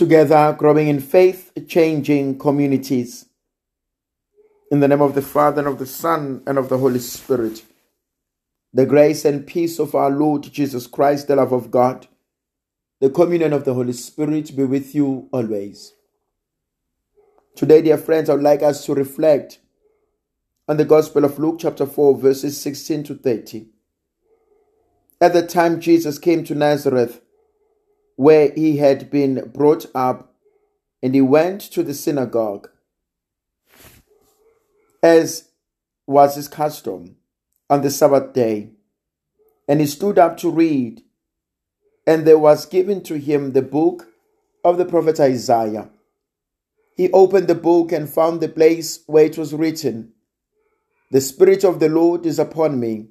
together, growing in faith, changing communities. In the name of the Father, and of the Son, and of the Holy Spirit. The grace and peace of our Lord Jesus Christ, the love of God, the communion of the Holy Spirit be with you always. Today, dear friends, I would like us to reflect on the Gospel of Luke chapter 4, verses 16 to 30. At the time, Jesus came to Nazareth, where he had been brought up, and he went to the synagogue, as was his custom, on the Sabbath day. And he stood up to read, and there was given to him the book of the prophet Isaiah. He opened the book and found the place where it was written, "The Spirit of the Lord is upon me,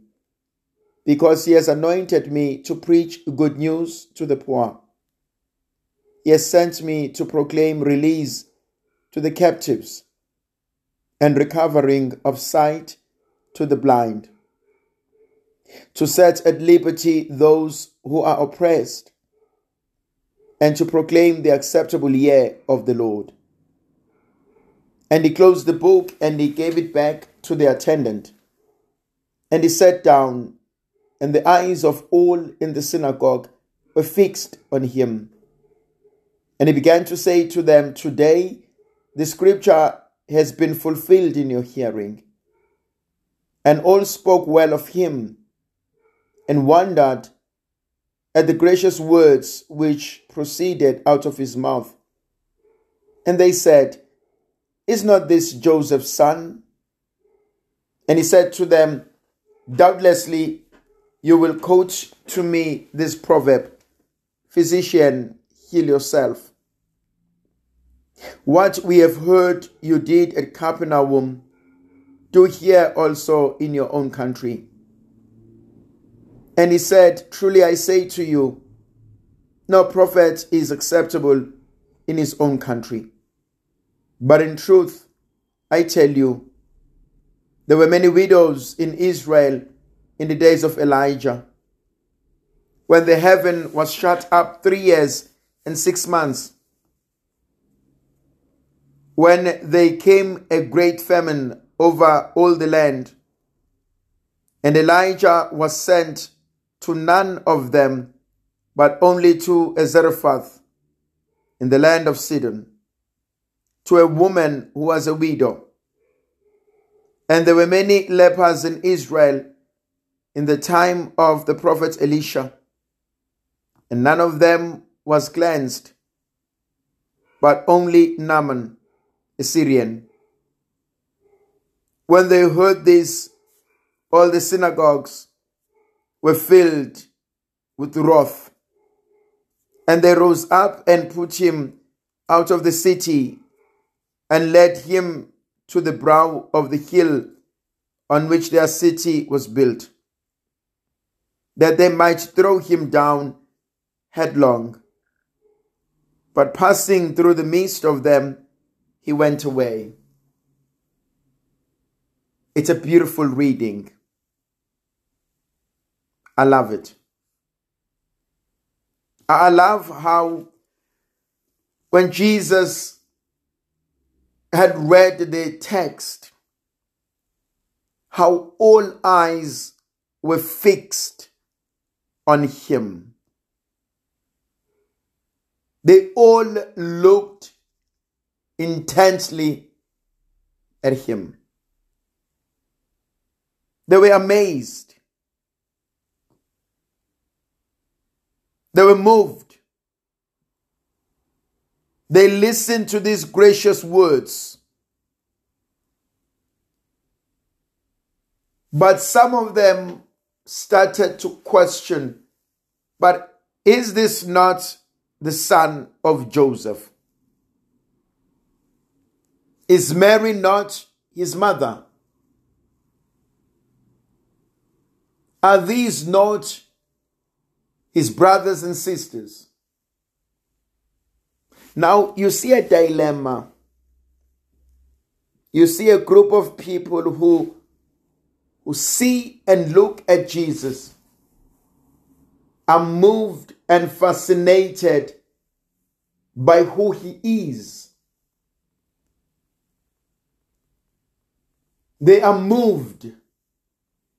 because he has anointed me to preach good news to the poor. He has sent me to proclaim release to the captives and recovering of sight to the blind, to set at liberty those who are oppressed, and to proclaim the acceptable year of the Lord." And he closed the book and he gave it back to the attendant. And he sat down, and the eyes of all in the synagogue were fixed on him. And he began to say to them, "Today the scripture has been fulfilled in your hearing." And all spoke well of him and wondered at the gracious words which proceeded out of his mouth. And they said, "Is not this Joseph's son?" And he said to them, "Doubtlessly you will quote to me this proverb, 'Physician, heal yourself. What we have heard you did at Capernaum, do here also in your own country.' And he said, 'Truly I say to you, no prophet is acceptable in his own country. But in truth, I tell you, there were many widows in Israel in the days of Elijah, when the heaven was shut up 3 years and 6 months, when there came a great famine over all the land. And Elijah was sent to none of them, but only to Zarephath in the land of Sidon, to a woman who was a widow. And there were many lepers in Israel in the time of the prophet Elisha, and none of them was cleansed, but only Naaman, a Syrian.' When they heard this, all the synagogues were filled with wrath, and they rose up and put him out of the city and led him to the brow of the hill on which their city was built, that they might throw him down headlong. But passing through the midst of them, he went away." It's a beautiful reading. I love it. I love how when Jesus had read the text, how all eyes were fixed on him. They all looked intensely at him. They were amazed. They were moved. They listened to these gracious words. But some of them started to question, "But is this not the son of Joseph? Is Mary not his mother? Are these not his brothers and sisters?" Now you see a dilemma. You see a group of people who see and look at Jesus, are moved and fascinated by who he is. They are moved.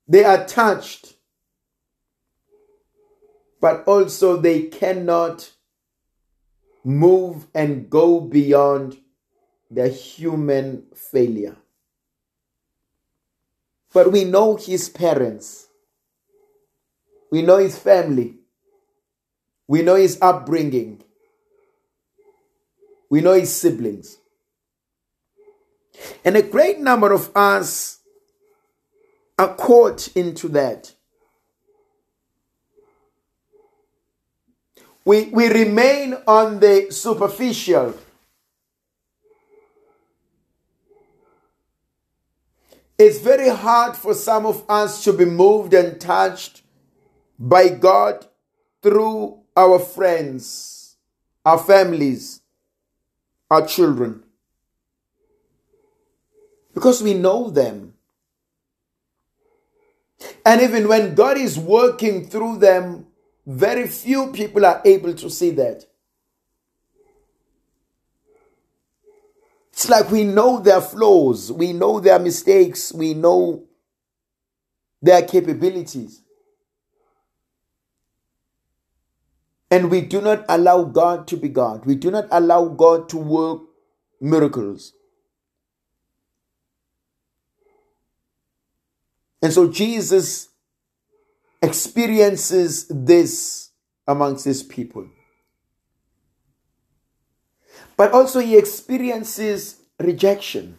They are touched. But also they cannot move and go beyond their human failure. But we know his parents. We know his family. We know his upbringing. We know his siblings. And a great number of us are caught into that. We remain on the superficial. It's very hard for some of us to be moved and touched by God through our friends, our families, our children. Because we know them. And even when God is working through them, very few people are able to see that. It's like we know their flaws, we know their mistakes, we know their capabilities. And we do not allow God to be God. We do not allow God to work miracles. And so Jesus experiences this amongst his people. But also he experiences rejection.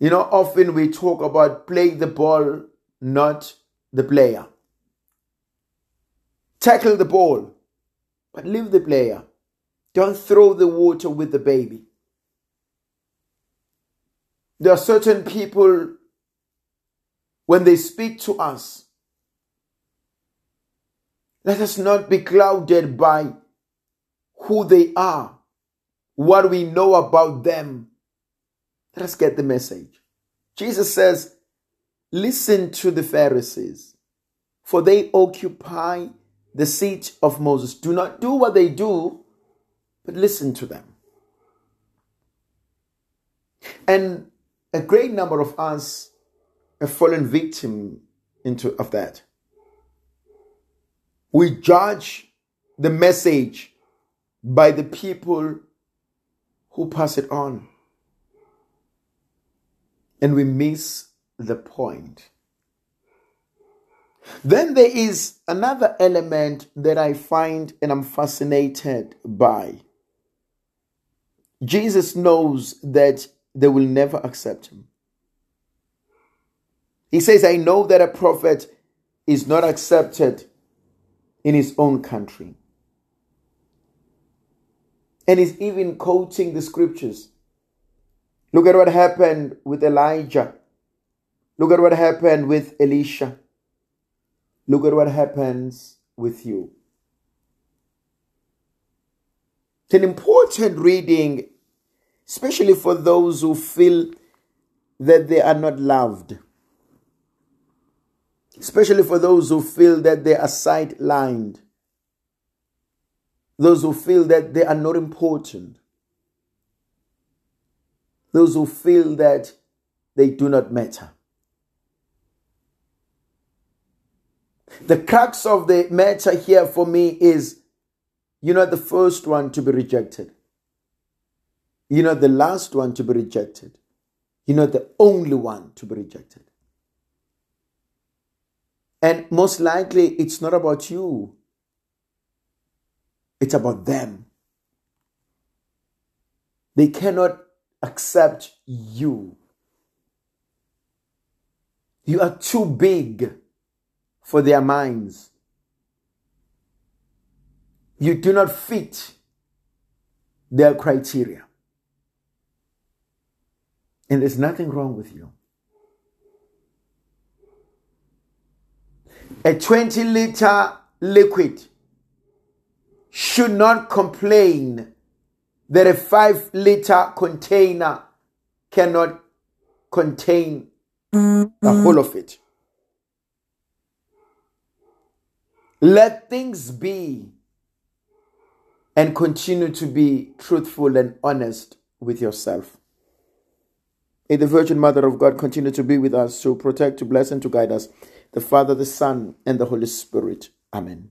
You know, often we talk about play the ball, not the player. Tackle the ball, but leave the player. Don't throw the water with the baby. There are certain people, when they speak to us, let us not be clouded by who they are, what we know about them. Let us get the message. Jesus says, listen to the Pharisees, for they occupy the seat of Moses. Do not do what they do, but listen to them. And a great number of us have fallen victim of that. We judge the message by the people who pass it on. And we miss the point. Then there is another element that I find and I'm fascinated by. Jesus knows that they will never accept him. He says, I know that a prophet is not accepted in his own country. And he's even quoting the scriptures. Look at what happened with Elijah. Look at what happened with Elisha. Look at what happens with you. It's an important reading, especially for those who feel that they are not loved. Especially for those who feel that they are sidelined. Those who feel that they are not important. Those who feel that they do not matter. The crux of the matter here for me is, you're not the first one to be rejected. You're not the last one to be rejected. You're not the only one to be rejected. And most likely, it's not about you. It's about them. They cannot accept you. You are too big for their minds. You do not fit their criteria. And there's nothing wrong with you. A 20-liter liquid should not complain that a 5-liter container cannot contain the whole of it. Let things be and continue to be truthful and honest with yourself. May the Virgin Mother of God continue to be with us, to protect, to bless, and to guide us. The Father, the Son, and the Holy Spirit. Amen.